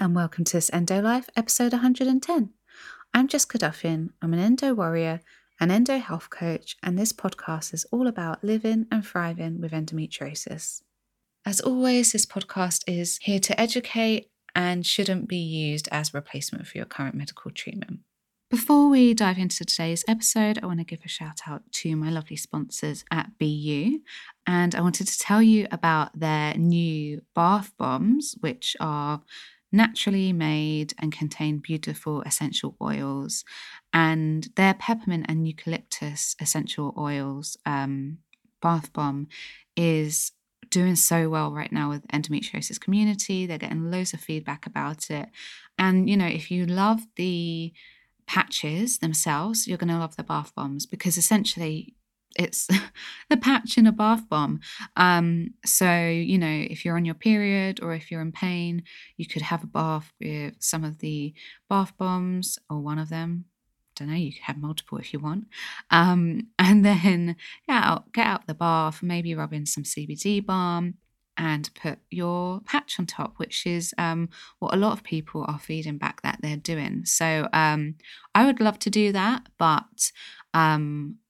and welcome to This EndoLife, episode 110. I'm Jessica Drummond. I'm an endo warrior, an endo health coach, and this podcast is all about living and thriving with endometriosis. As always, this podcast is here to educate and shouldn't be used as replacement for your current medical treatment. Before we dive into today's episode, I want to give a shout out to my lovely sponsors at BU, and I wanted to tell you about their new bath bombs, which are naturally made and contain beautiful essential oils, and their peppermint and eucalyptus essential oils bath bomb is doing so well right now with the endometriosis community. They're getting loads of feedback about it, and you know, if you love the patches themselves, you're going to love the bath bombs, because essentially it's the patch in a bath bomb. So, you know, if you're on your period or if you're in pain, you could have a bath with some of the bath bombs or one of them. Don't know, you can have multiple if you want. And then get out the bath, maybe rub in some CBD balm and put your patch on top, which is what a lot of people are feeding back that they're doing. So I would love to do that, but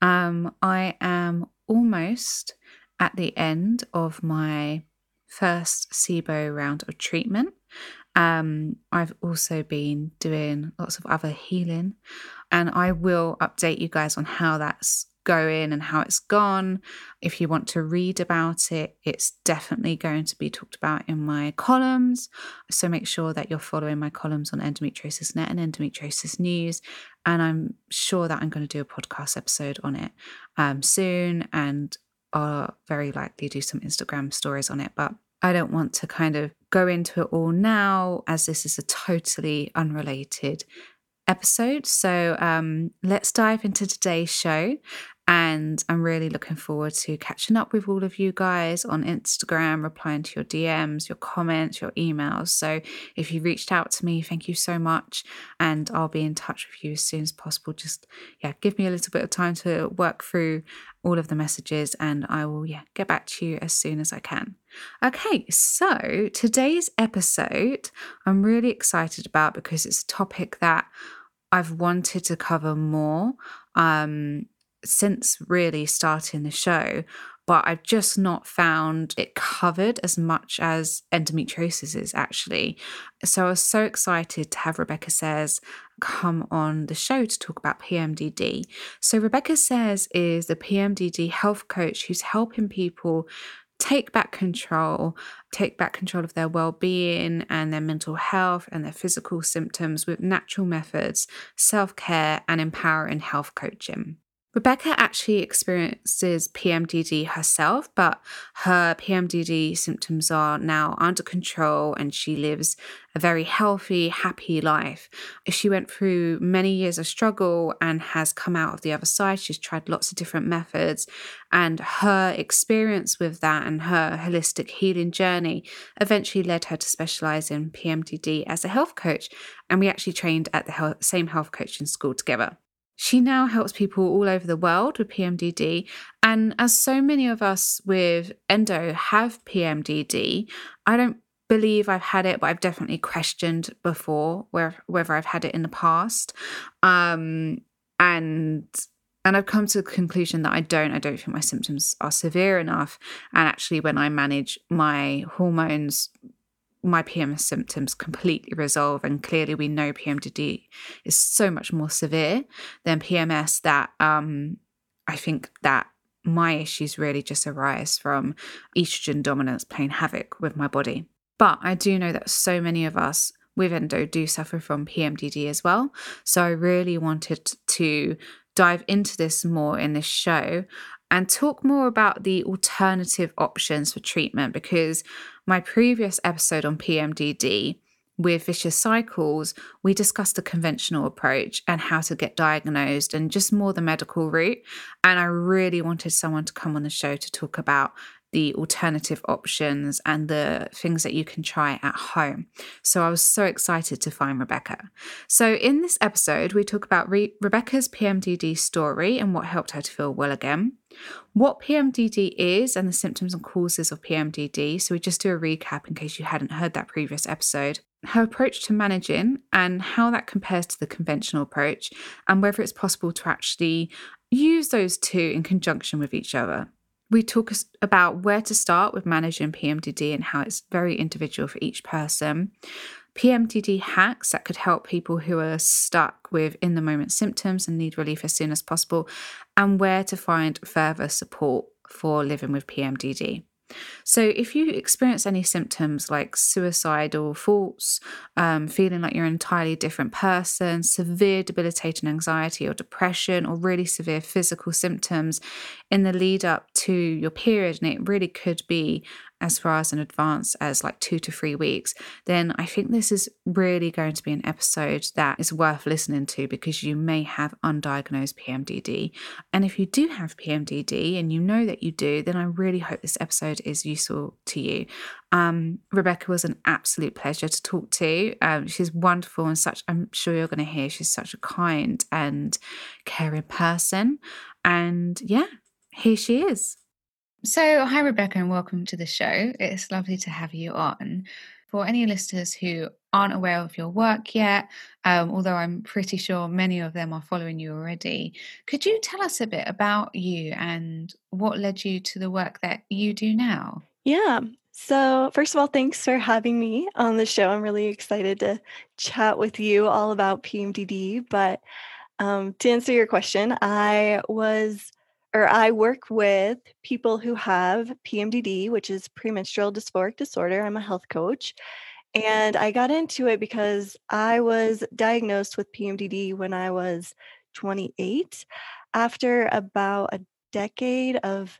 I am almost at the end of my first SIBO round of treatment. I've also been doing lots of other healing, and I will update you guys on how that's going and how it's gone. If you want to read about it, it's definitely going to be talked about in my columns. So make sure that you're following my columns on Endometriosis Net and Endometriosis News. And I'm sure that I'm going to do a podcast episode on it soon, and I'll very likely do some Instagram stories on it. But I don't want to kind of go into it all now, as this is a totally unrelated episode. So let's dive into today's show, and I'm really looking forward to catching up with all of you guys on Instagram, replying to your DMs, your comments, your emails. So if you reached out to me, thank you so much, and I'll be in touch with you as soon as possible. Just give me a little bit of time to work through all of the messages, and I will get back to you as soon as I can. Okay, so today's episode I'm really excited about, because it's a topic that I've wanted to cover more since really starting the show, but I've just not found it covered as much as endometriosis is actually. So I was so excited to have Rebecca Sayers come on the show to talk about PMDD. So Rebecca Sayers is the PMDD health coach who's helping people take back control of their well-being and their mental health and their physical symptoms with natural methods, self-care, and empowering health coaching. Rebecca actually experiences PMDD herself, but her PMDD symptoms are now under control and she lives a very healthy, happy life. She went through many years of struggle and has come out of the other side. She's tried lots of different methods, and her experience with that and her holistic healing journey eventually led her to specialize in PMDD as a health coach. And we actually trained at the same health coaching school together. She now helps people all over the world with PMDD, and as so many of us with endo have PMDD, I don't believe I've had it, but I've definitely questioned before whether I've had it in the past, and I've come to the conclusion that I don't think my symptoms are severe enough, and actually when I manage my hormones, my PMS symptoms completely resolve. And clearly we know PMDD is so much more severe than PMS that I think that my issues really just arise from estrogen dominance playing havoc with my body. But I do know that so many of us with endo do suffer from PMDD as well. So I really wanted to dive into this more in this show and talk more about the alternative options for treatment, because my previous episode on PMDD with Vicious Cycles, we discussed the conventional approach and how to get diagnosed and just more the medical route. And I really wanted someone to come on the show to talk about the alternative options and the things that you can try at home. So I was so excited to find Rebecca. So in this episode, we talk about Rebecca's PMDD story and what helped her to feel well again, what PMDD is and the symptoms and causes of PMDD. So we just do a recap in case you hadn't heard that previous episode. Her approach to managing and how that compares to the conventional approach, and whether it's possible to actually use those two in conjunction with each other. We talk about where to start with managing PMDD and how it's very individual for each person. PMDD hacks that could help people who are stuck with in-the-moment symptoms and need relief as soon as possible, and where to find further support for living with PMDD. So if you experience any symptoms like suicidal thoughts, feeling like you're an entirely different person, severe debilitating anxiety or depression, or really severe physical symptoms in the lead up to your period, and it really could be as far as in advance as like 2 to 3 weeks, then I think this is really going to be an episode that is worth listening to, because you may have undiagnosed PMDD. And if you do have PMDD and you know that you do, then I really hope this episode is useful to you. Rebecca was an absolute pleasure to talk to. She's wonderful and such, I'm sure you're going to hear, she's such a kind and caring person. And yeah, here she is. So hi, Rebecca, and welcome to the show. It's lovely to have you on. For any listeners who aren't aware of your work yet, although I'm pretty sure many of them are following you already, could you tell us a bit about you and what led you to the work that you do now? Yeah. So first of all, thanks for having me on the show. I'm really excited to chat with you all about PMDD. But to answer your question, I work with people who have PMDD, which is premenstrual dysphoric disorder. I'm a health coach, and I got into it because I was diagnosed with PMDD when I was 28, after about a decade of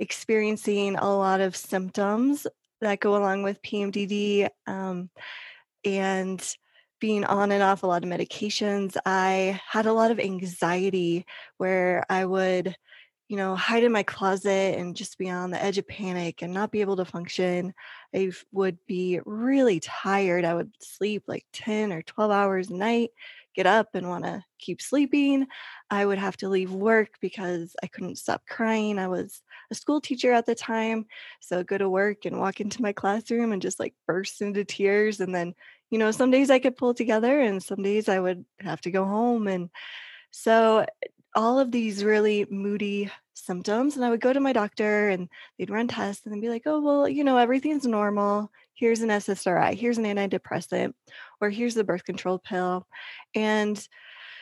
experiencing a lot of symptoms that go along with PMDD, and being on and off a lot of medications. I had a lot of anxiety where I would hide in my closet and just be on the edge of panic and not be able to function. I would be really tired. I would sleep like 10 or 12 hours a night, get up and want to keep sleeping. I would have to leave work because I couldn't stop crying. I was a school teacher at the time, so I'd go to work and walk into my classroom and just like burst into tears. And then, some days I could pull together and some days I would have to go home. And so all of these really moody symptoms, and I would go to my doctor and they'd run tests and they'd be like, oh, well, everything's normal. Here's an SSRI, here's an antidepressant, or here's the birth control pill. And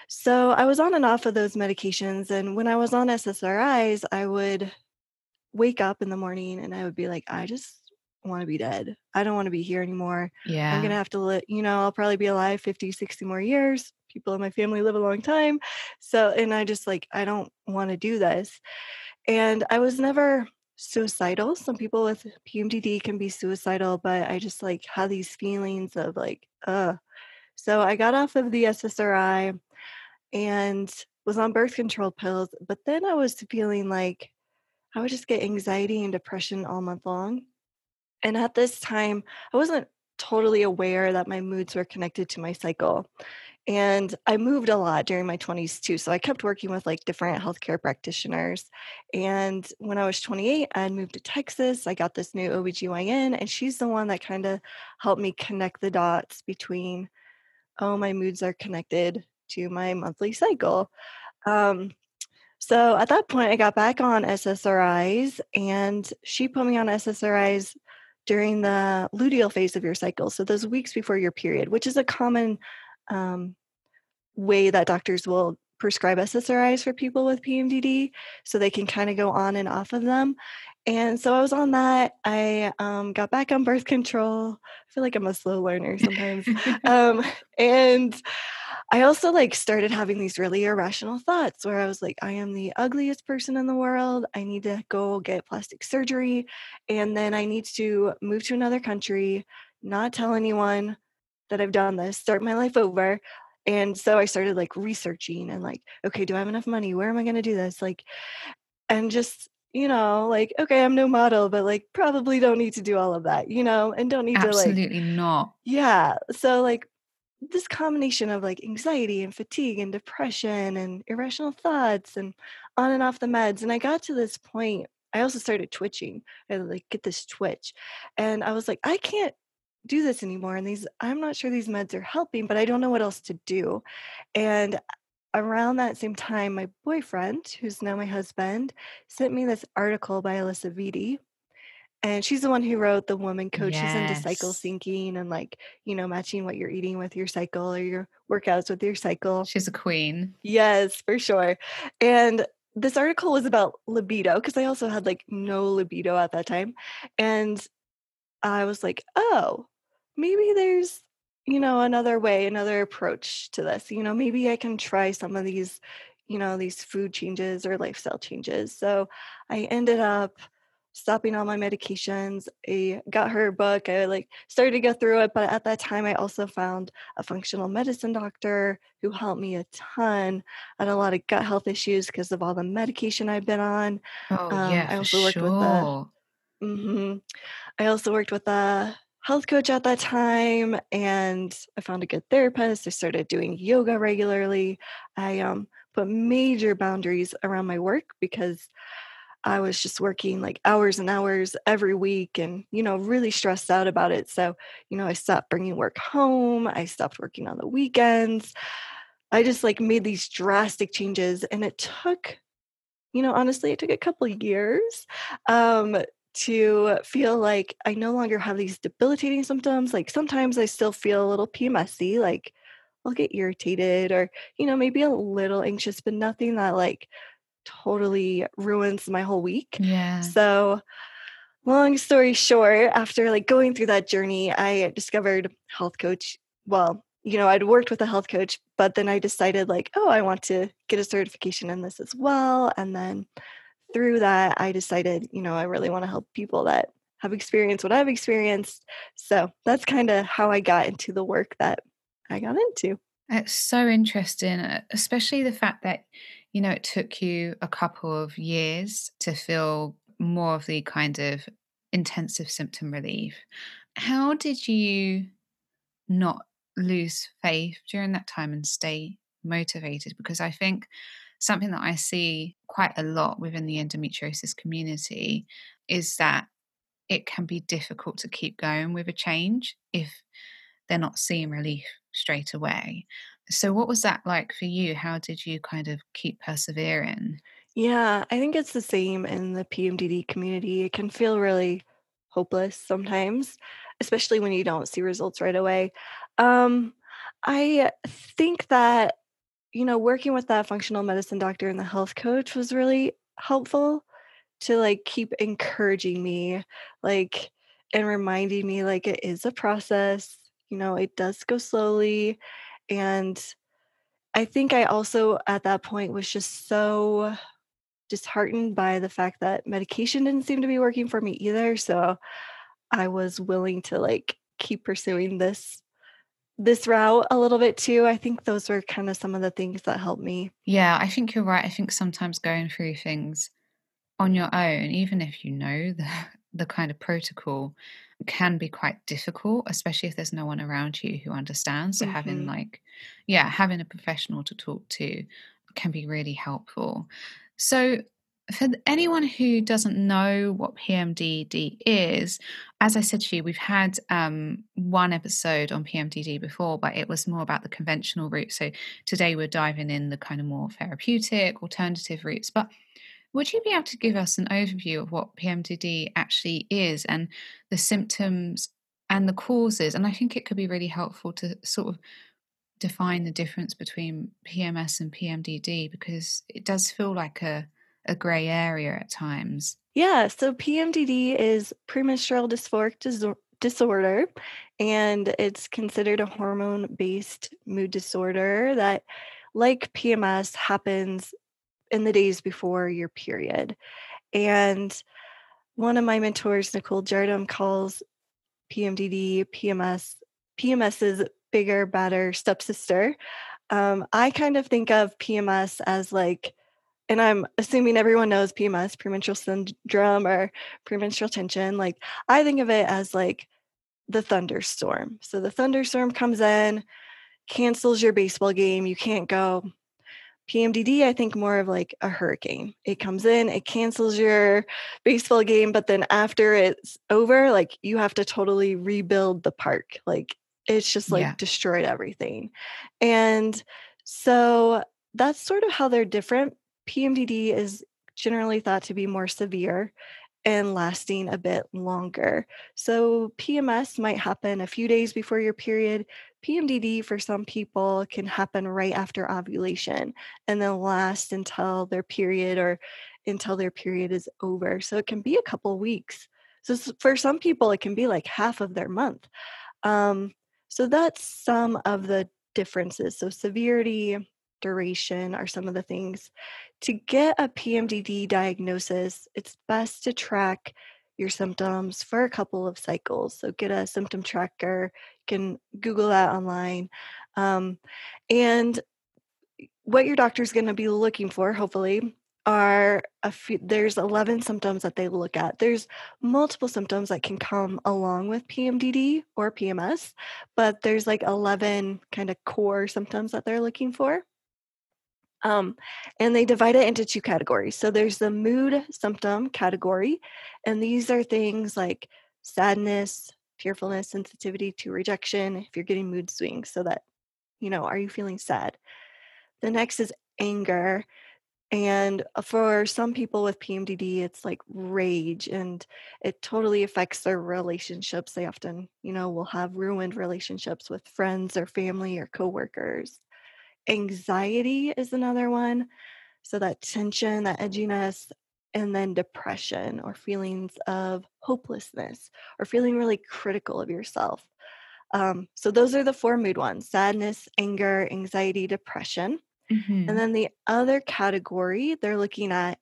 so I was on and off of those medications. And when I was on SSRIs, I would wake up in the morning and I would be like, I just want to be dead. I don't want to be here anymore. Yeah. I'm going to have to live, I'll probably be alive 50, 60 more years. People in my family live a long time. So, and I just I don't want to do this. And I was never suicidal. Some people with PMDD can be suicidal, but I just had these feelings of ugh. So I got off of the SSRI and was on birth control pills. But then I was feeling like I would just get anxiety and depression all month long. And at this time, I wasn't totally aware that my moods were connected to my cycle. And I moved a lot during my 20s too. So I kept working with different healthcare practitioners. And when I was 28, I moved to Texas. I got this new OBGYN, and she's the one that kind of helped me connect the dots between, oh, my moods are connected to my monthly cycle. So at that point, I got back on SSRIs, and she put me on SSRIs during the luteal phase of your cycle. So those weeks before your period, which is a common way that doctors will prescribe SSRIs for people with PMDD, so they can kind of go on and off of them. And so I was on that. I got back on birth control. I feel like I'm a slow learner sometimes. And I also started having these really irrational thoughts where I was like, I am the ugliest person in the world. I need to go get plastic surgery. And then I need to move to another country, not tell anyone that I've done this, start my life over. And so I started like researching and like, okay, do I have enough money? Where am I going to do this? Like, and just, you know, like, okay, I'm no model, but like probably don't need to do all of that, you know, and don't need to like. Absolutely not. Yeah. So like this combination of like anxiety and fatigue and depression and irrational thoughts and on and off the meds. And I got to this point, I also started twitching. I like get this twitch and I was like, I can't do this anymore. And these, I'm not sure these meds are helping, but I don't know what else to do. And around that same time, my boyfriend, who's now my husband, sent me this article by Alyssa Vitti. And she's the one who wrote The Woman Code. Yes. She's into cycle syncing and like, you know, matching what you're eating with your cycle or your workouts with your cycle. She's a queen. Yes, for sure. And this article was about libido because I also had like no libido at that time. And I was like, oh, maybe there's, you know, another way, another approach to this, you know, maybe I can try some of these, you know, these food changes or lifestyle changes. So I ended up stopping all my medications. I got her book. I like started to go through it. But at that time, I also found a functional medicine doctor who helped me a ton. I had a lot of gut health issues because of all the medication I've been on. Oh, yeah, I also worked with a I also worked with a health coach at that time, and I found a good therapist. I started doing yoga regularly. I put major boundaries around my work because I was just working like hours and hours every week and, you know, really stressed out about it. So, you know, I stopped bringing work home. I stopped working on the weekends. I just like made these drastic changes, and it took, you know, honestly, it took a couple of years to feel like I no longer have these debilitating symptoms. Like sometimes I still feel a little PMS-y, like I'll get irritated or, you know, maybe a little anxious, but nothing that like totally ruins my whole week. Yeah. So long story short, after like going through that journey, I discovered health coach. Well, you know, I'd worked with a health coach, but then I decided like, oh, I want to get a certification in this as well. And then through that, I decided, you know, I really want to help people that have experienced what I've experienced. So that's kind of how I got into the work that I got into. It's so interesting, especially the fact that, you know, it took you a couple of years to feel more of the kind of intensive symptom relief. How did you not lose faith during that time and stay motivated? Because I think something that I see quite a lot within the endometriosis community is that it can be difficult to keep going with a change if they're not seeing relief straight away. So what was that like for you? How did you kind of keep persevering? Yeah, I think it's the same in the PMDD community. It can feel really hopeless sometimes, especially when you don't see results right away. I think that, you know, working with that functional medicine doctor and the health coach was really helpful to like keep encouraging me, like, and reminding me like it is a process, you know, it does go slowly. And I think I also at that point was just so disheartened by the fact that medication didn't seem to be working for me either. So I was willing to like keep pursuing this route a little bit too. I think those were kind of some of the things that helped me. Yeah, I think you're right. I think sometimes going through things on your own, even if you know the kind of protocol, can be quite difficult, especially if there's no one around you who understands. So having a professional to talk to can be really helpful. So for anyone who doesn't know what PMDD is, as I said to you, we've had one episode on PMDD before, but it was more about the conventional route. So today we're diving in the kind of more therapeutic, alternative routes. But would you be able to give us an overview of what PMDD actually is and the symptoms and the causes? And I think it could be really helpful to sort of define the difference between PMS and PMDD, because it does feel like a gray area at times. Yeah, so PMDD is premenstrual dysphoric disorder, and it's considered a hormone-based mood disorder that, like PMS, happens in the days before your period. And one of my mentors, Nicole Jardim, calls PMDD PMS's bigger, badder stepsister. I kind of think of PMS as like, and I'm assuming everyone knows PMS, premenstrual syndrome or premenstrual tension. Like, I think of it as like the thunderstorm. So the thunderstorm comes in, cancels your baseball game. You can't go. PMDD, I think more of like a hurricane. It comes in, it cancels your baseball game, but then after it's over, like you have to totally rebuild the park. Like it's just like destroyed everything. And so that's sort of how they're different. PMDD is generally thought to be more severe and lasting a bit longer. So PMS might happen a few days before your period. PMDD for some people can happen right after ovulation and then last until their period or until their period is over. So it can be a couple weeks. So for some people, it can be like half of their month. So that's some of the differences. So severity, duration are some of the things. To get a PMDD diagnosis, it's best to track your symptoms for a couple of cycles. So get a symptom tracker. You can Google that online. And what your doctor's going to be looking for, hopefully, are a few. There's 11 symptoms that they look at. There's multiple symptoms that can come along with PMDD or PMS, but there's like 11 kind of core symptoms that they're looking for. And they divide it into two categories. So there's the mood symptom category, and these are things like sadness, tearfulness, sensitivity to rejection, if you're getting mood swings, so that, you know, are you feeling sad? The next is anger. And for some people with PMDD, it's like rage, and it totally affects their relationships. They often, you know, will have ruined relationships with friends or family or coworkers. Anxiety is another one. So that tension, that edginess, and then depression or feelings of hopelessness or feeling really critical of yourself. So those are the four mood ones: sadness, anger, anxiety, depression. Mm-hmm. And then the other category, they're looking at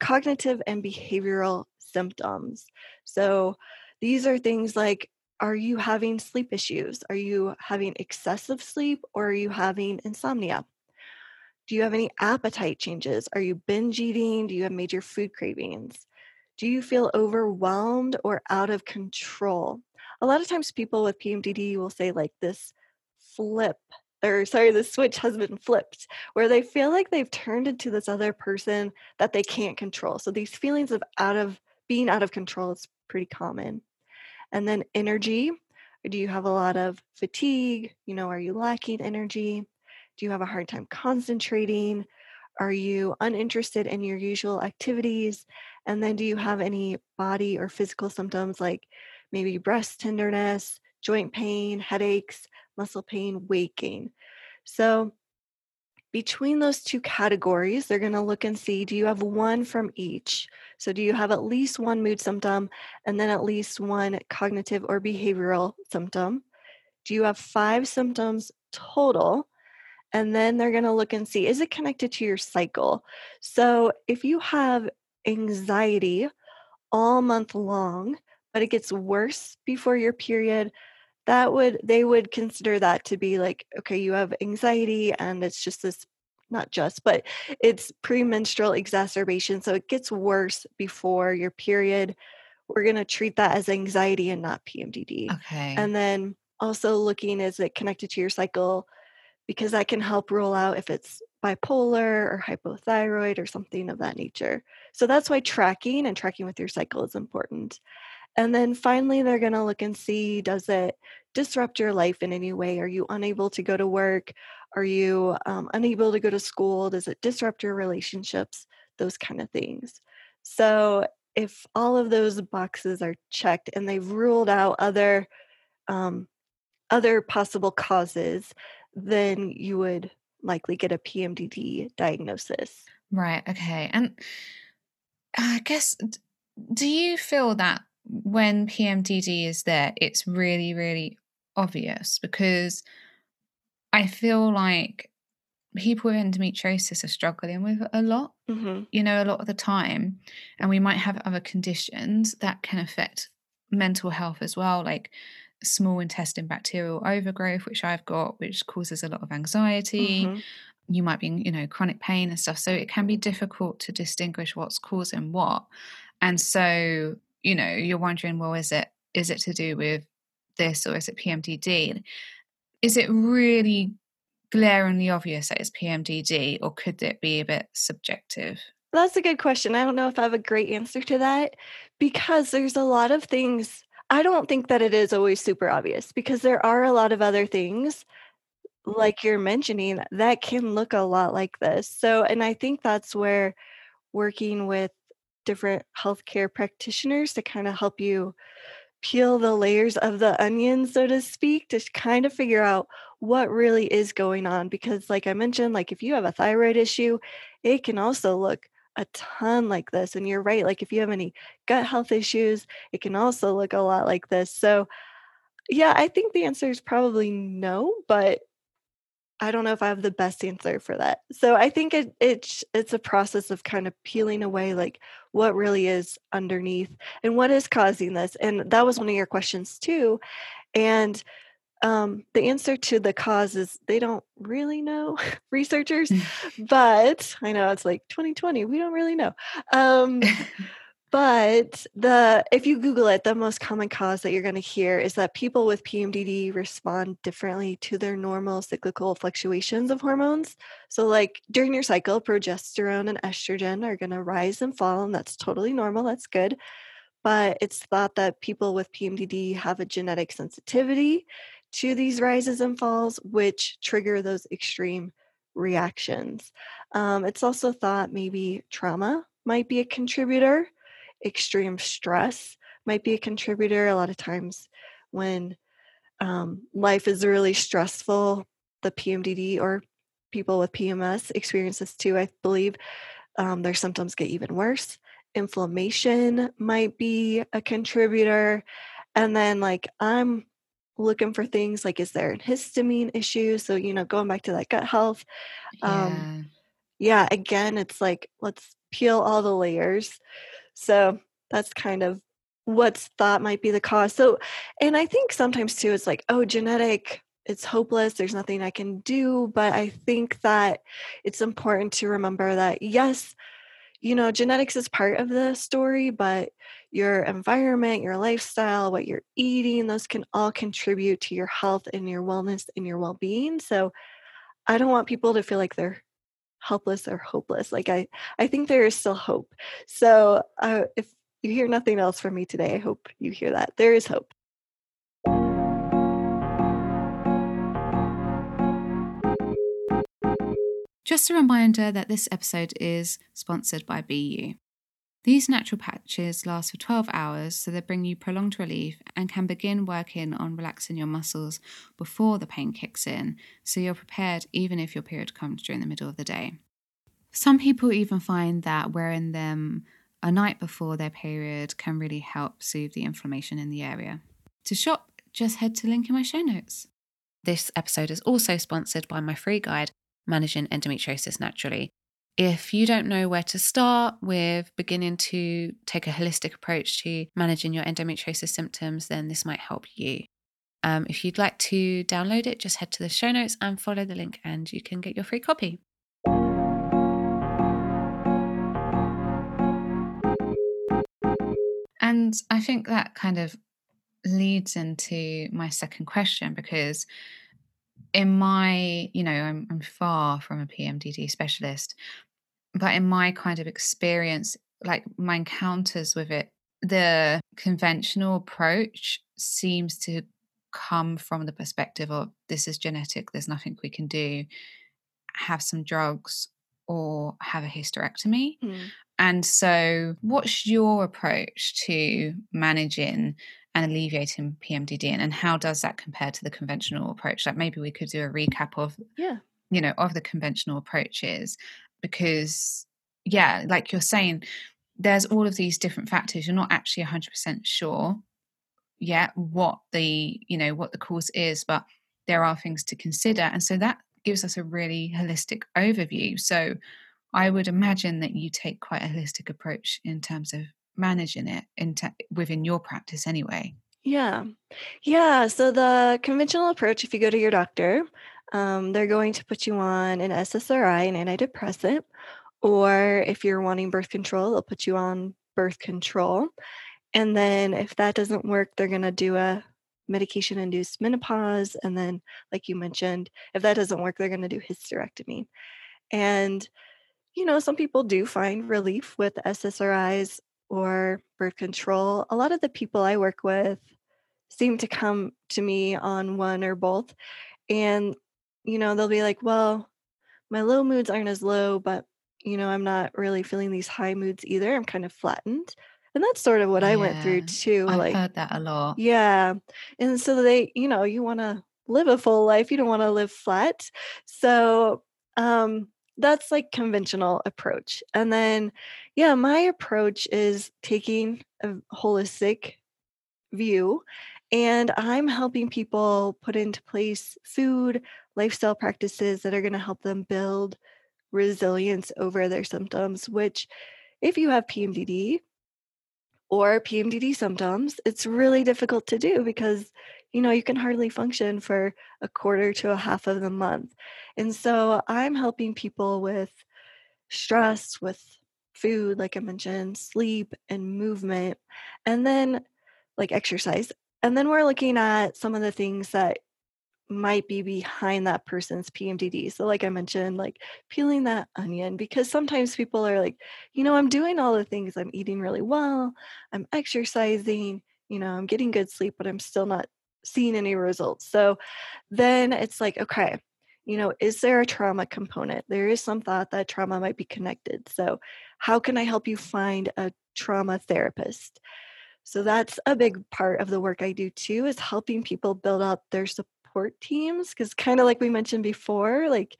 cognitive and behavioral symptoms. So these are things like, are you having sleep issues? Are you having excessive sleep, or are you having insomnia? Do you have any appetite changes? Are you binge eating? Do you have major food cravings? Do you feel overwhelmed or out of control? A lot of times people with PMDD will say like the switch has been flipped, where they feel like they've turned into this other person that they can't control. So these feelings of being out of control is pretty common. And then energy. Do you have a lot of fatigue? You know, are you lacking energy? Do you have a hard time concentrating? Are you uninterested in your usual activities? And then do you have any body or physical symptoms like maybe breast tenderness, joint pain, headaches, muscle pain, weight gain? So between those two categories, they're going to look and see, do you have one from each? So do you have at least one mood symptom and then at least one cognitive or behavioral symptom? Do you have 5 symptoms total? And then they're going to look and see, is it connected to your cycle? So if you have anxiety all month long, but it gets worse before your period, they would consider that to be like, okay, you have anxiety and it's just this, not just, but it's premenstrual exacerbation. So it gets worse before your period. We're going to treat that as anxiety and not PMDD. Okay. And then also looking, is it connected to your cycle? Because that can help rule out if it's bipolar or hypothyroid or something of that nature. So that's why tracking with your cycle is important. And then finally, they're going to look and see, does it disrupt your life in any way? Are you unable to go to work? Are you unable to go to school? Does it disrupt your relationships? Those kind of things. So if all of those boxes are checked and they've ruled out other possible causes, then you would likely get a PMDD diagnosis. Right. Okay. And I guess, do you feel that when PMDD is there, it's really, really obvious? Because I feel like people with endometriosis are struggling with it a lot, mm-hmm. you know, a lot of the time. And we might have other conditions that can affect mental health as well, like small intestine bacterial overgrowth, which I've got, which causes a lot of anxiety. Mm-hmm. You might be in, you know, chronic pain and stuff. So it can be difficult to distinguish what's causing what. And so, you know, you're wondering, well, is it to do with this or is it PMDD? Is it really glaringly obvious that it's PMDD, or could it be a bit subjective? That's a good question. I don't know if I have a great answer to that, because there's a lot of things. I don't think that it is always super obvious, because there are a lot of other things, like you're mentioning, that can look a lot like this. So, and I think that's where working with different healthcare practitioners to kind of help you peel the layers of the onion, so to speak, to kind of figure out what really is going on. Because like I mentioned, like if you have a thyroid issue, it can also look a ton like this. And you're right, like if you have any gut health issues, it can also look a lot like this. So yeah, I think the answer is probably no, but I don't know if I have the best answer for that. So I think it's a process of kind of peeling away like what really is underneath and what is causing this. And that was one of your questions too. And the answer to the cause is they don't really know, researchers, but I know it's like 2020, we don't really know. But if you Google it, the most common cause that you're going to hear is that people with PMDD respond differently to their normal cyclical fluctuations of hormones. So like during your cycle, progesterone and estrogen are going to rise and fall, and that's totally normal. That's good. But it's thought that people with PMDD have a genetic sensitivity to these rises and falls, which trigger those extreme reactions. It's also thought maybe trauma might be a contributor. Extreme stress might be a contributor. A lot of times when life is really stressful, the PMDD or people with PMS experience this too, I believe. Their symptoms get even worse. Inflammation might be a contributor. And then like I'm looking for things like, is there a histamine issue? So, you know, going back to that gut health. Yeah, again, it's like, let's peel all the layers. So that's kind of what's thought might be the cause. So, and I think sometimes too, it's like, oh, genetic, it's hopeless. There's nothing I can do. But I think that it's important to remember that, yes, you know, genetics is part of the story, but your environment, your lifestyle, what you're eating, those can all contribute to your health and your wellness and your well-being. So I don't want people to feel like they're helpless or hopeless. Like I think there is still hope. So if you hear nothing else from me today, I hope you hear that there is hope. Just a reminder that this episode is sponsored by BU. These natural patches last for 12 hours, so they bring you prolonged relief and can begin working on relaxing your muscles before the pain kicks in, so you're prepared even if your period comes during the middle of the day. Some people even find that wearing them a night before their period can really help soothe the inflammation in the area. To shop, just head to the link in my show notes. This episode is also sponsored by my free guide, Managing Endometriosis Naturally. If you don't know where to start with beginning to take a holistic approach to managing your endometriosis symptoms, then this might help you. If you'd like to download it, just head to the show notes and follow the link and you can get your free copy. And I think that kind of leads into my second question, because in my, you know, I'm far from a PMDD specialist, but in my kind of experience, like my encounters with it, the conventional approach seems to come from the perspective of this is genetic, there's nothing we can do, have some drugs or have a hysterectomy. Mm. And so what's your approach to managing and alleviating PMDD, and how does that compare to the conventional approach? Like maybe we could do a recap of, you know, of the conventional approaches, because yeah, like you're saying, there's all of these different factors. You're not actually 100% sure yet what the, you know, what the cause is, but there are things to consider. And so that gives us a really holistic overview. So I would imagine that you take quite a holistic approach in terms of managing it within your practice anyway? Yeah. So the conventional approach, if you go to your doctor, they're going to put you on an SSRI, an antidepressant, or if you're wanting birth control, they'll put you on birth control. And then if that doesn't work, they're going to do a medication-induced menopause. And then, like you mentioned, if that doesn't work, they're going to do hysterectomy. And, you know, some people do find relief with SSRIs or birth control. A lot of the people I work with seem to come to me on one or both. And, you know, they'll be like, well, my low moods aren't as low, but, you know, I'm not really feeling these high moods either. I'm kind of flattened. And that's sort of what I went through too. I've heard that a lot. Yeah. And so they, you know, you want to live a full life. You don't want to live flat. So that's like conventional approach. And then, yeah, my approach is taking a holistic view, and I'm helping people put into place food, lifestyle practices that are going to help them build resilience over their symptoms, which if you have PMDD or PMDD symptoms, it's really difficult to do because, you know, you can hardly function for a quarter to a half of the month. And so I'm helping people with stress, with food, like I mentioned, sleep and movement, and then like exercise. And then we're looking at some of the things that might be behind that person's PMDD. So like I mentioned, like peeling that onion, because sometimes people are like, you know, I'm doing all the things. I'm eating really well. I'm exercising, you know, I'm getting good sleep, but I'm still not seeing any results. So then it's like, okay, you know, is there a trauma component? There is some thought that trauma might be connected. So how can I help you find a trauma therapist? So that's a big part of the work I do too, is helping people build up their support teams. Because kind of like we mentioned before, like,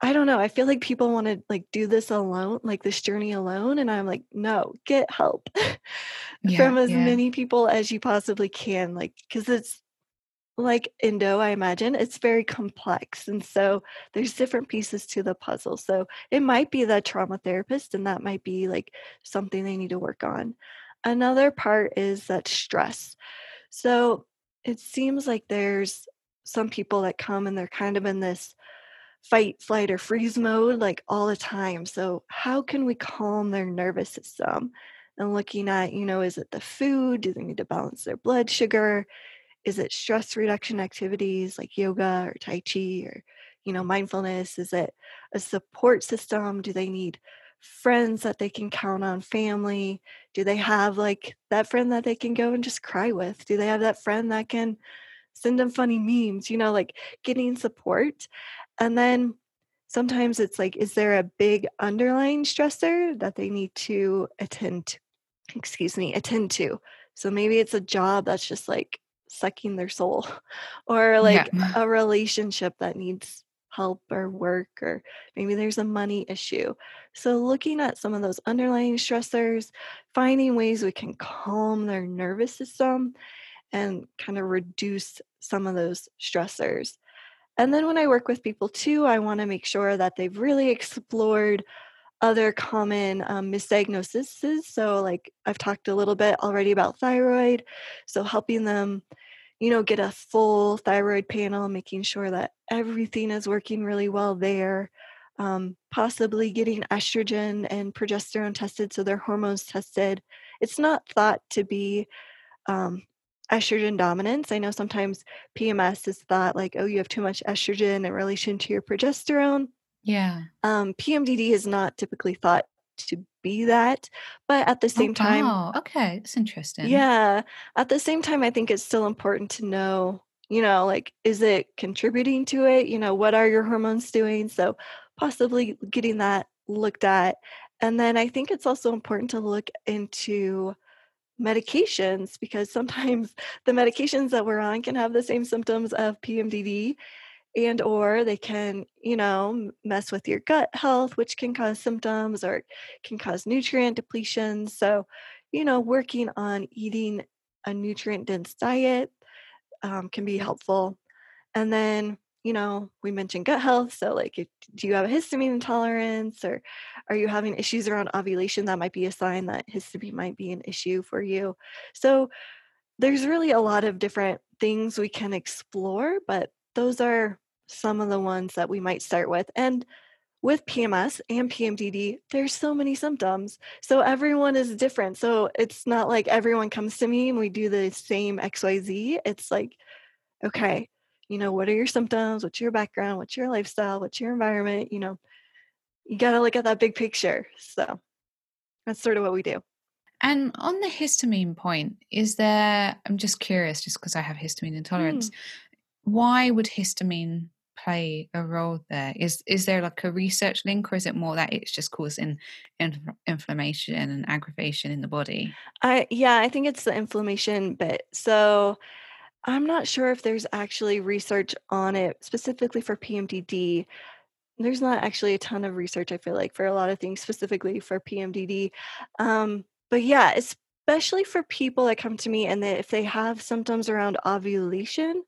I don't know, I feel like people want to like do this alone, like this journey alone. And I'm like, no, get help from as many people as you possibly can. Like, because it's like endo, I imagine it's very complex. And so there's different pieces to the puzzle. So it might be the trauma therapist, and that might be like something they need to work on. Another part is that stress. So it seems like there's some people that come and they're kind of in this fight, flight, or freeze mode like all the time. So how can we calm their nervous system? And looking at, you know, is it the food? Do they need to balance their blood sugar? Is it stress reduction activities like yoga or tai chi or, you know, mindfulness? Is it a support system? Do they need friends that they can count on, family? Do they have like that friend that they can go and just cry with? Do they have that friend that can send them funny memes, you know, like getting support? And then sometimes it's like, is there a big underlying stressor that they need to attend to? So maybe it's a job that's just like sucking their soul, or like a relationship that needs help or work, or maybe there's a money issue. So looking at some of those underlying stressors, finding ways we can calm their nervous system and kind of reduce some of those stressors. And then when I work with people too, I want to make sure that they've really explored other common misdiagnoses. So like I've talked a little bit already about thyroid. So helping them, you know, get a full thyroid panel, making sure that everything is working really well there, possibly getting estrogen and progesterone tested, so their hormones tested. It's not thought to be estrogen dominance. I know sometimes PMS is thought like, oh, you have too much estrogen in relation to your progesterone. Yeah. PMDD is not typically thought to be that, but at the same time, okay, that's interesting. Yeah, at the same time, I think it's still important to know, you know, like, is it contributing to it? You know, what are your hormones doing? So possibly getting that looked at. And then I think it's also important to look into medications, because sometimes the medications that we're on can have the same symptoms of PMDD, and or they can, you know, mess with your gut health, which can cause symptoms or can cause nutrient depletion. So, you know, working on eating a nutrient dense diet can be helpful. And then you know, we mentioned gut health. So like, do you have a histamine intolerance, or are you having issues around ovulation? That might be a sign that histamine might be an issue for you. So there's really a lot of different things we can explore, but those are some of the ones that we might start with. And with PMS and PMDD, there's so many symptoms. So everyone is different. So it's not like everyone comes to me and we do the same XYZ. It's like, okay, you know, what are your symptoms? What's your background? What's your lifestyle? What's your environment? You know, you got to look at that big picture. So that's sort of what we do. And on the histamine point, is there, I'm just curious, just because I have histamine intolerance, why would histamine play a role there? Is there like a research link, or is it more that it's just causing inflammation and aggravation in the body? I think it's the inflammation bit. So I'm not sure if there's actually research on it specifically for PMDD. There's not actually a ton of research, I feel like, for a lot of things specifically for PMDD. But yeah, especially for people that come to me and that if they have symptoms around ovulation,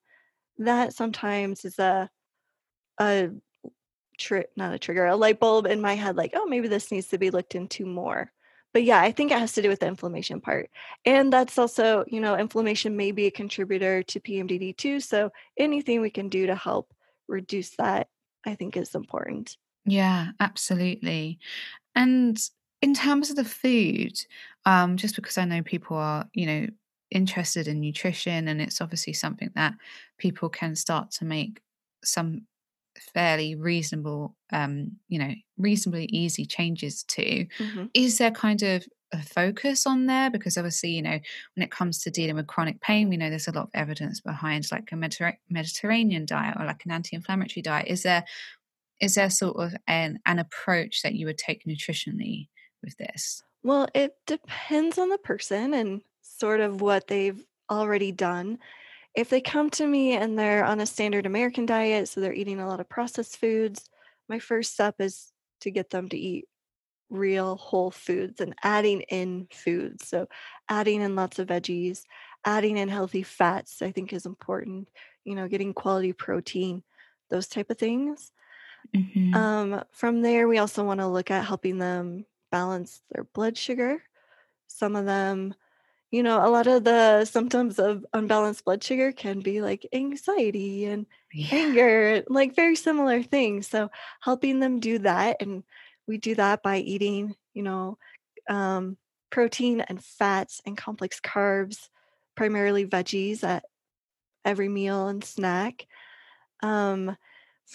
that sometimes is a light bulb in my head, like, oh, maybe this needs to be looked into more. But yeah, I think it has to do with the inflammation part. And that's also, you know, inflammation may be a contributor to PMDD too. So anything we can do to help reduce that, I think, is important. Yeah, absolutely. And in terms of the food, just because I know people are, you know, interested in nutrition, and it's obviously something that people can start to make some fairly reasonable, reasonably easy changes to. Mm-hmm. Is there kind of a focus on there? Because obviously, you know, when it comes to dealing with chronic pain, we know there's a lot of evidence behind like a Mediterranean diet or like an anti-inflammatory diet. Is there sort of an approach that you would take nutritionally with this? Well, it depends on the person and sort of what they've already done. If they come to me and they're on a standard American diet, so they're eating a lot of processed foods, my first step is to get them to eat real whole foods and adding in foods. So adding in lots of veggies, adding in healthy fats, I think is important, you know, getting quality protein, those type of things. Mm-hmm. From there, we also want to look at helping them balance their blood sugar. Some of them, you know, a lot of the symptoms of unbalanced blood sugar can be like anxiety and anger, like very similar things. So helping them do that. And we do that by eating, you know, protein and fats and complex carbs, primarily veggies at every meal and snack. From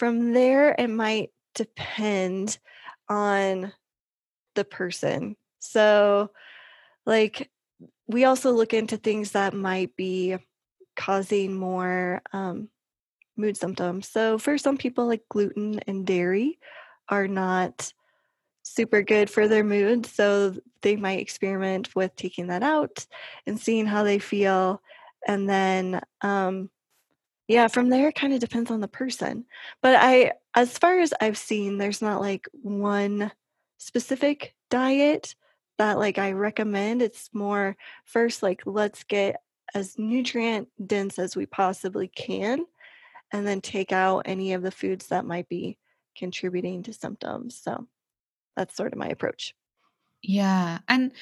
there, it might depend on the person. So like, we also look into things that might be causing more mood symptoms. So for some people, like gluten and dairy are not super good for their mood. So they might experiment with taking that out and seeing how they feel. And then, from there, it kind of depends on the person. But as far as I've seen, there's not like one specific diet that like I recommend. It's more first, like, let's get as nutrient dense as we possibly can, and then take out any of the foods that might be contributing to symptoms. So that's sort of my approach. Yeah. And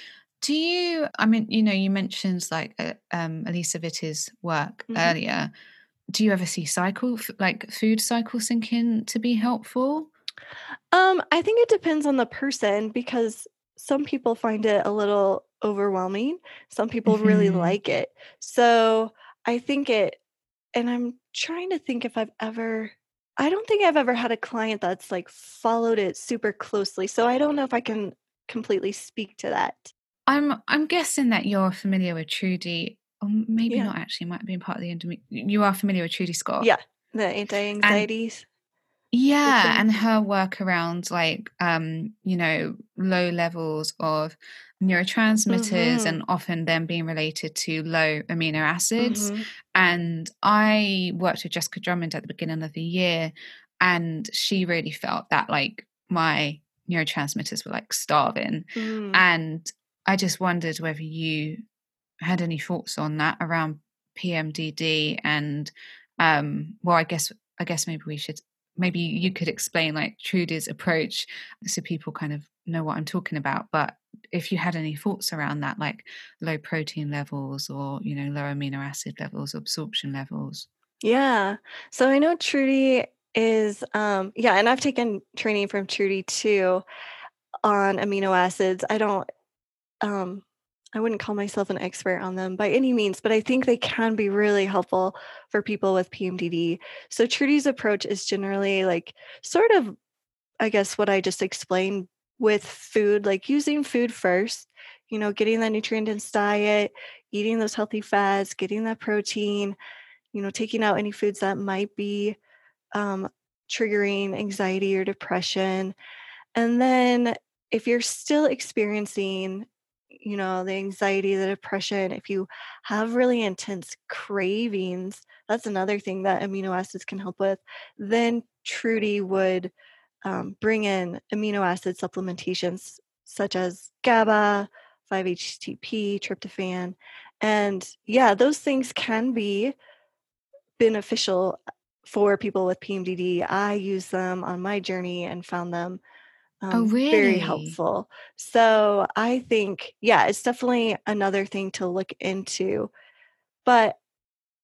do you, I mean, you know, you mentioned like Alyssa Vitti's work earlier. Do you ever see food cycle syncing to be helpful? I think it depends on the person, because some people find it a little overwhelming. Some people really like it. So I think I'm trying to think if I don't think I've ever had a client that's like followed it super closely. So I don't know if I can completely speak to that. I'm guessing that you're familiar with Trudy, or maybe not actually, might have been part of the you are familiar with Trudy Scott. Yeah, the anti-anxieties. And her work around like, you know, low levels of neurotransmitters and often them being related to low amino acids. And I worked with Jessica Drummond at the beginning of the year, and she really felt that like my neurotransmitters were like starving. And I just wondered whether you had any thoughts on that around PMDD and, I guess I guess maybe we should, maybe you could explain like Trudy's approach so people kind of know what I'm talking about. But if you had any thoughts around that, like low protein levels or, you know, low amino acid levels, absorption levels. Yeah. So I know Trudy is, and I've taken training from Trudy too on amino acids. I wouldn't call myself an expert on them by any means, but I think they can be really helpful for people with PMDD. So Trudy's approach is generally like sort of, I guess, what I just explained with food, like using food first, you know, getting that nutrient-dense diet, eating those healthy fats, getting that protein, you know, taking out any foods that might be triggering anxiety or depression. And then if you're still experiencing, you know, the anxiety, the depression, if you have really intense cravings, that's another thing that amino acids can help with, then Trudy would bring in amino acid supplementations such as GABA, 5-HTP, tryptophan. And yeah, those things can be beneficial for people with PMDD. I used them on my journey and found them very helpful. So I think, yeah, it's definitely another thing to look into. But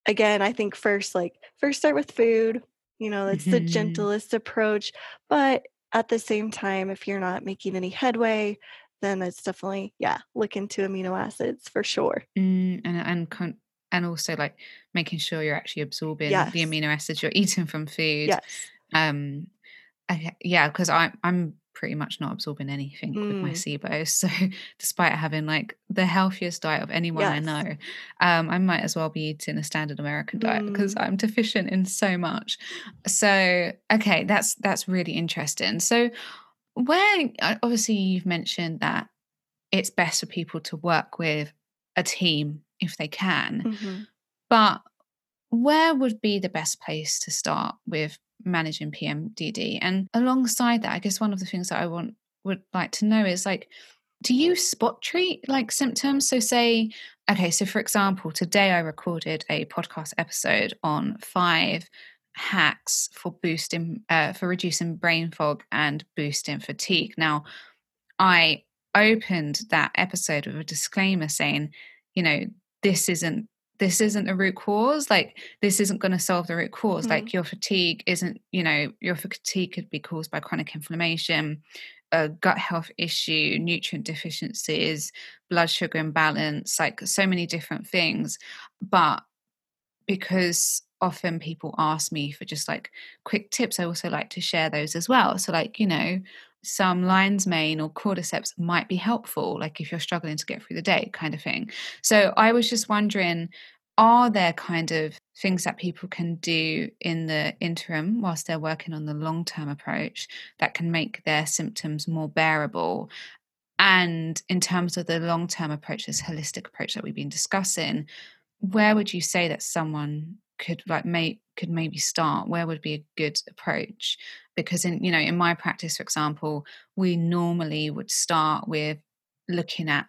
again, I think first start with food, you know, it's the gentlest approach. But at the same time, if you're not making any headway, then it's definitely, yeah, look into amino acids for sure. And also like making sure you're actually absorbing the amino acids you're eating from food. Yes. Because I'm pretty much not absorbing anything with my SIBO. So despite having like the healthiest diet of anyone I know, I might as well be eating a standard American diet because I'm deficient in so much. So, okay, that's really interesting. So where, obviously you've mentioned that it's best for people to work with a team if they can, but where would be the best place to start with managing PMDD? And alongside that, I guess one of the things that I would like to know is like, do you spot treat like symptoms? So say, okay, so for example, today I recorded a podcast episode on 5 hacks for reducing brain fog and boosting fatigue. Now, I opened that episode with a disclaimer saying, you know, this isn't the root cause. Like, this isn't going to solve the root cause. Like, your fatigue isn't, you know, your fatigue could be caused by chronic inflammation, a gut health issue, nutrient deficiencies, blood sugar imbalance, like so many different things. But because often people ask me for just like quick tips, I also like to share those as well. So like, you know, some lion's mane or cordyceps might be helpful, like if you're struggling to get through the day kind of thing. So I was just wondering, are there kind of things that people can do in the interim whilst they're working on the long-term approach that can make their symptoms more bearable? And in terms of the long-term approach, this holistic approach that we've been discussing, where would you say that someone could maybe start? Where would be a good approach? Because in my practice, for example, we normally would start with looking at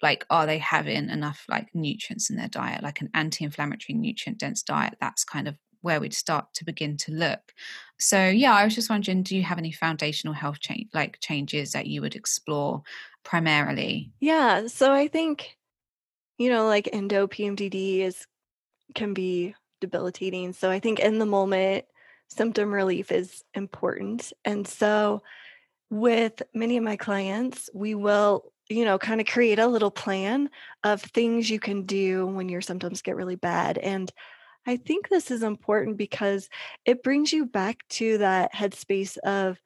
like, are they having enough like nutrients in their diet, like an anti-inflammatory nutrient dense diet? That's kind of where we'd start to begin to look. So yeah, I was just wondering, do you have any foundational health changes that you would explore primarily? Yeah. So I think, you know, like endo PMDD can be debilitating. So I think in the moment, symptom relief is important. And so with many of my clients, we will, you know, kind of create a little plan of things you can do when your symptoms get really bad. And I think this is important because it brings you back to that headspace of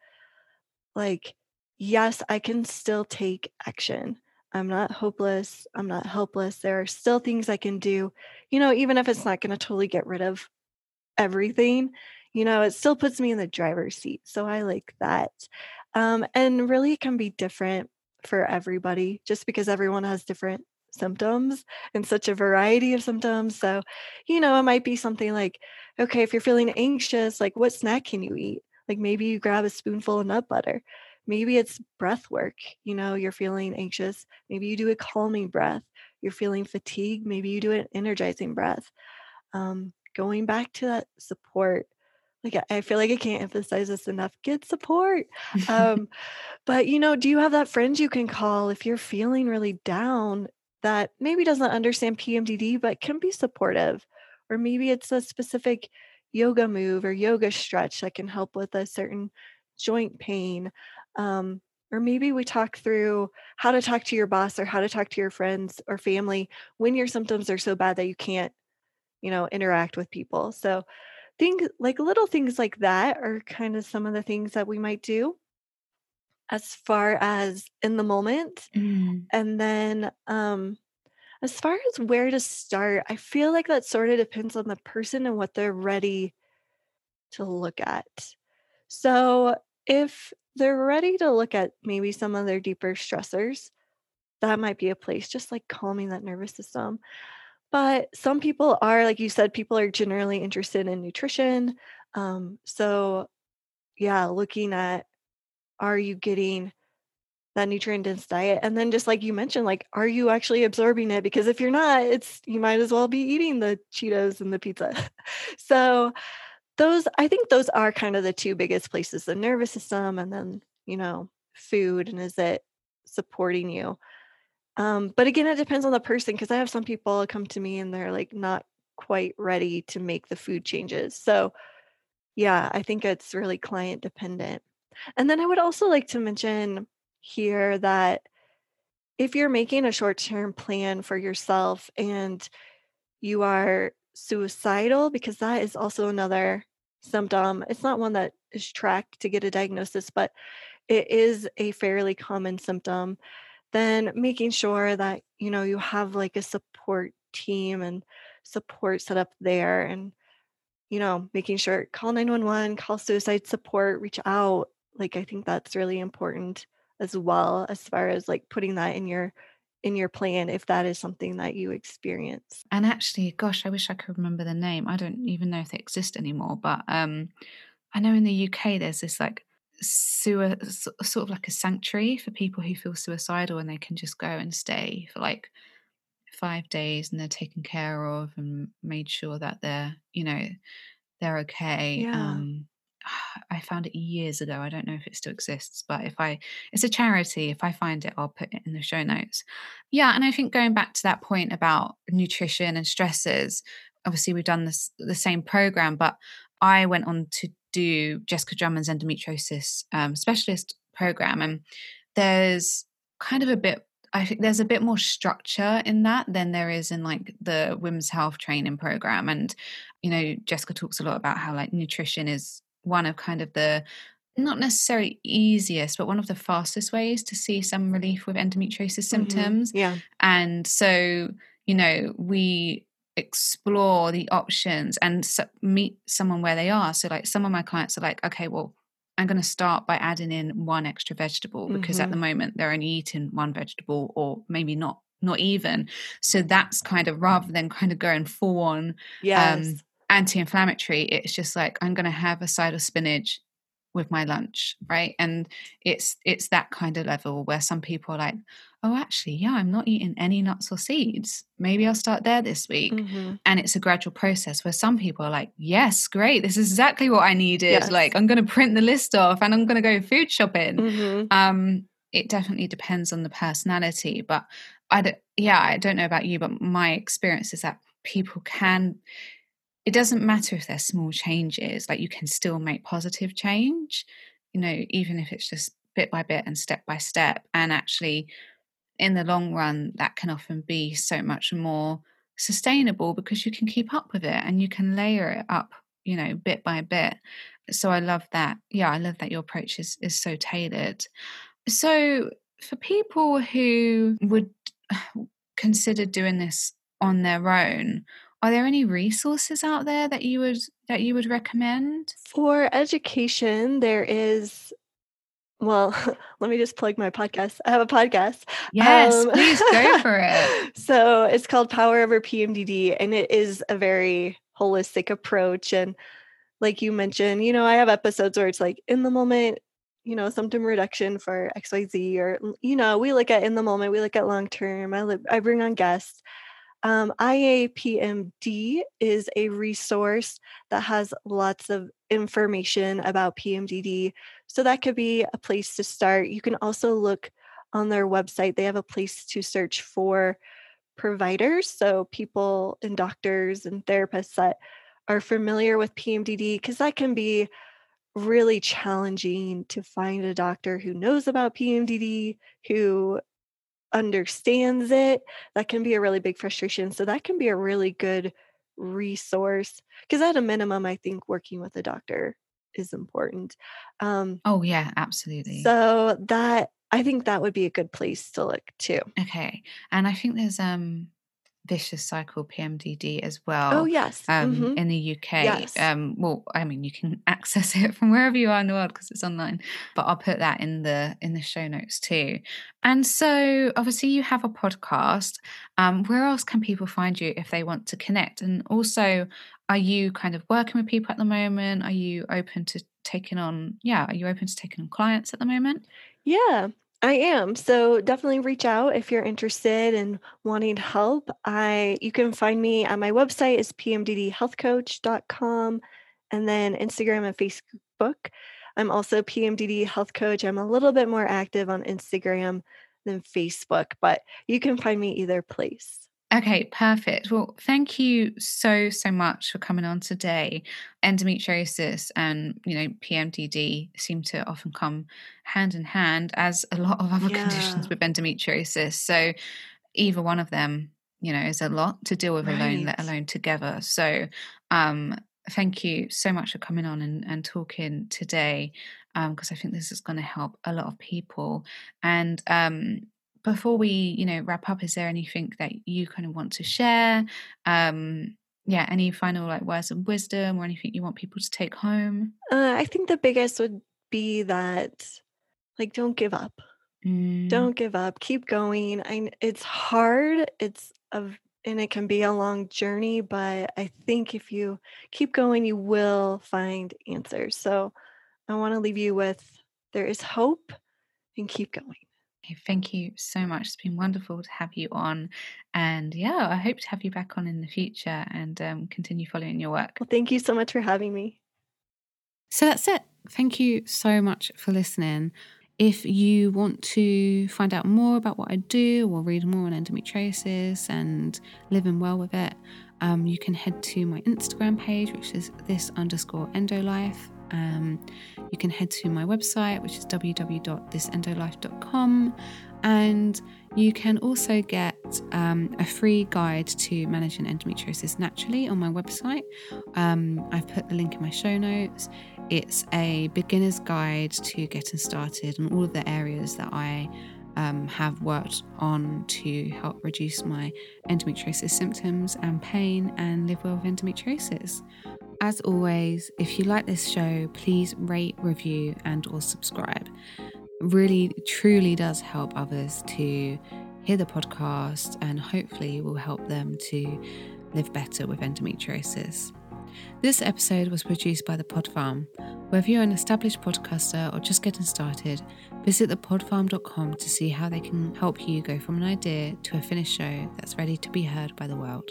like, yes, I can still take action. I'm not hopeless. I'm not helpless. There are still things I can do, you know, even if it's not going to totally get rid of everything, you know, it still puts me in the driver's seat. So I like that. And really it can be different for everybody just because everyone has different symptoms and such a variety of symptoms. So, you know, it might be something like, okay, if you're feeling anxious, like what snack can you eat? Like maybe you grab a spoonful of nut butter. Maybe it's breath work. You know, you're feeling anxious. Maybe you do a calming breath. You're feeling fatigued. Maybe you do an energizing breath. Going back to that support Like, I feel like I can't emphasize this enough. Get support. But, you know, do you have that friend you can call if you're feeling really down that maybe doesn't understand PMDD, but can be supportive? Or maybe it's a specific yoga move or yoga stretch that can help with a certain joint pain. Or maybe we talk through how to talk to your boss or how to talk to your friends or family when your symptoms are so bad that you can't, you know, interact with people. So things like little things like that are kind of some of the things that we might do as far as in the moment. And then as far as where to start, I feel like that sort of depends on the person and what they're ready to look at. So if they're ready to look at maybe some of their deeper stressors, that might be a place, just like calming that nervous system. But some people are, like you said, people are generally interested in nutrition. So yeah, looking at, are you getting that nutrient-dense diet? And then just like you mentioned, like, are you actually absorbing it? Because if you're not, it's, you might as well be eating the Cheetos and the pizza. So I think those are kind of the two biggest places, the nervous system and then, you know, food, and is it supporting you? But again, it depends on the person, because I have some people come to me and they're like not quite ready to make the food changes. So yeah, I think it's really client dependent. And then I would also like to mention here that if you're making a short-term plan for yourself and you are suicidal, because that is also another symptom. It's not one that is tracked to get a diagnosis, but it is a fairly common symptom. Then making sure that, you know, you have like a support team and support set up there, and, you know, making sure, call 911, call suicide support, reach out. Like, I think that's really important as well, as far as like putting that in your plan if that is something that you experience. And actually, gosh, I wish I could remember the name. I don't even know if they exist anymore, but I know in the UK there's this like sort of like a sanctuary for people who feel suicidal, and they can just go and stay for like 5 days and they're taken care of and made sure that they're, you know, they're okay. Yeah. I found it years ago. I don't know if it still exists, but it's a charity. If I find it, I'll put it in the show notes. Yeah. And I think going back to that point about nutrition and stresses, obviously we've done the same program, but I went on to do Jessica Drummond's endometriosis specialist program. And there's kind of a bit, I think there's a bit more structure in that than there is in like the women's health training program. And, you know, Jessica talks a lot about how like nutrition is one of kind of the, not necessarily easiest, but one of the fastest ways to see some relief with endometriosis symptoms. Yeah. And so, you know, we explore the options and meet someone where they are. So like some of my clients are like, okay, well, I'm going to start by adding in one extra vegetable, because at the moment they're only eating one vegetable, or maybe not even. So that's kind of, rather than kind of going full on anti-inflammatory, it's just like, I'm going to have a side of spinach with my lunch, right? And it's that kind of level where some people are like, oh, actually, yeah, I'm not eating any nuts or seeds. Maybe I'll start there this week. And it's a gradual process where some people are like, yes, great. This is exactly what I needed. Yes. Like, I'm going to print the list off and I'm going to go food shopping. It definitely depends on the personality, but I don't know about you, but my experience is that people can, it doesn't matter if they're small changes, like you can still make positive change, you know, even if it's just bit by bit and step by step. And actually, in the long run, that can often be so much more sustainable, because you can keep up with it and you can layer it up, you know, bit by bit. So I love that. Yeah, I love that your approach is so tailored. So for people who would consider doing this on their own, are there any resources out there that you would recommend? For education, there is, well, let me just plug my podcast. I have a podcast. Yes, please go for it. So it's called Power Over PMDD, and it is a very holistic approach. And like you mentioned, you know, I have episodes where it's like in the moment, you know, symptom reduction for XYZ, or, you know, we look at in the moment, we look at long-term. I bring on guests. IAPMD is a resource that has lots of information about PMDD. So that could be a place to start. You can also look on their website. They have a place to search for providers. So people and doctors and therapists that are familiar with PMDD, because that can be really challenging to find a doctor who knows about PMDD, who understands it. That can be a really big frustration. So that can be a really good resource, because at a minimum, I think working with a doctor is important. Oh yeah, absolutely. So that, I think that would be a good place to look too. Okay. And I think there's Vicious Cycle PMDD as well. Oh yes. Mm-hmm. In the UK. Yes. Well, I mean, you can access it from wherever you are in the world because it's online, but I'll put that in the show notes too. And so obviously you have a podcast. Where else can people find you if they want to connect? And also, are you kind of working with people at the moment? Are you open to taking on clients at the moment? Yeah, I am. So definitely reach out if you're interested and wanting help. You can find me on my website is pmddhealthcoach.com, and then Instagram and Facebook. I'm also PMDD Health Coach. I'm a little bit more active on Instagram than Facebook, but you can find me either place. Okay, perfect. Well, thank you so much for coming on today. Endometriosis and, PMDD seem to often come hand in hand as a lot of other conditions with endometriosis. So either one of them, is a lot to deal with alone, let alone together. So thank you so much for coming on and talking today, because I think this is going to help a lot of people. And before we, wrap up, is there anything that you kind of want to share? Any final words of wisdom or anything you want people to take home? I think the biggest would be that, don't give up. Don't give up. Keep going. It's hard. And it can be a long journey, but I think if you keep going, you will find answers. So I want to leave you with, there is hope, and keep going. Thank you so much. It's been wonderful to have you on. And I hope to have you back on in the future and continue following your work. Well, thank you so much for having me. So that's it. Thank you so much for listening. If you want to find out more about what I do or read more on endometriosis and living well with it, you can head to my Instagram page, which is this_endolife. You can head to my website, which is www.thisendolife.com, and you can also get a free guide to managing endometriosis naturally on my website. I've put the link in my show notes. It's a beginner's guide to getting started in all of the areas that I have worked on to help reduce my endometriosis symptoms and pain and live well with endometriosis. As always, if you like this show, please rate, review, and/or subscribe. It really, truly does help others to hear the podcast, and hopefully will help them to live better with endometriosis. This episode was produced by The Pod Farm. Whether you're an established podcaster or just getting started, visit thepodfarm.com to see how they can help you go from an idea to a finished show that's ready to be heard by the world.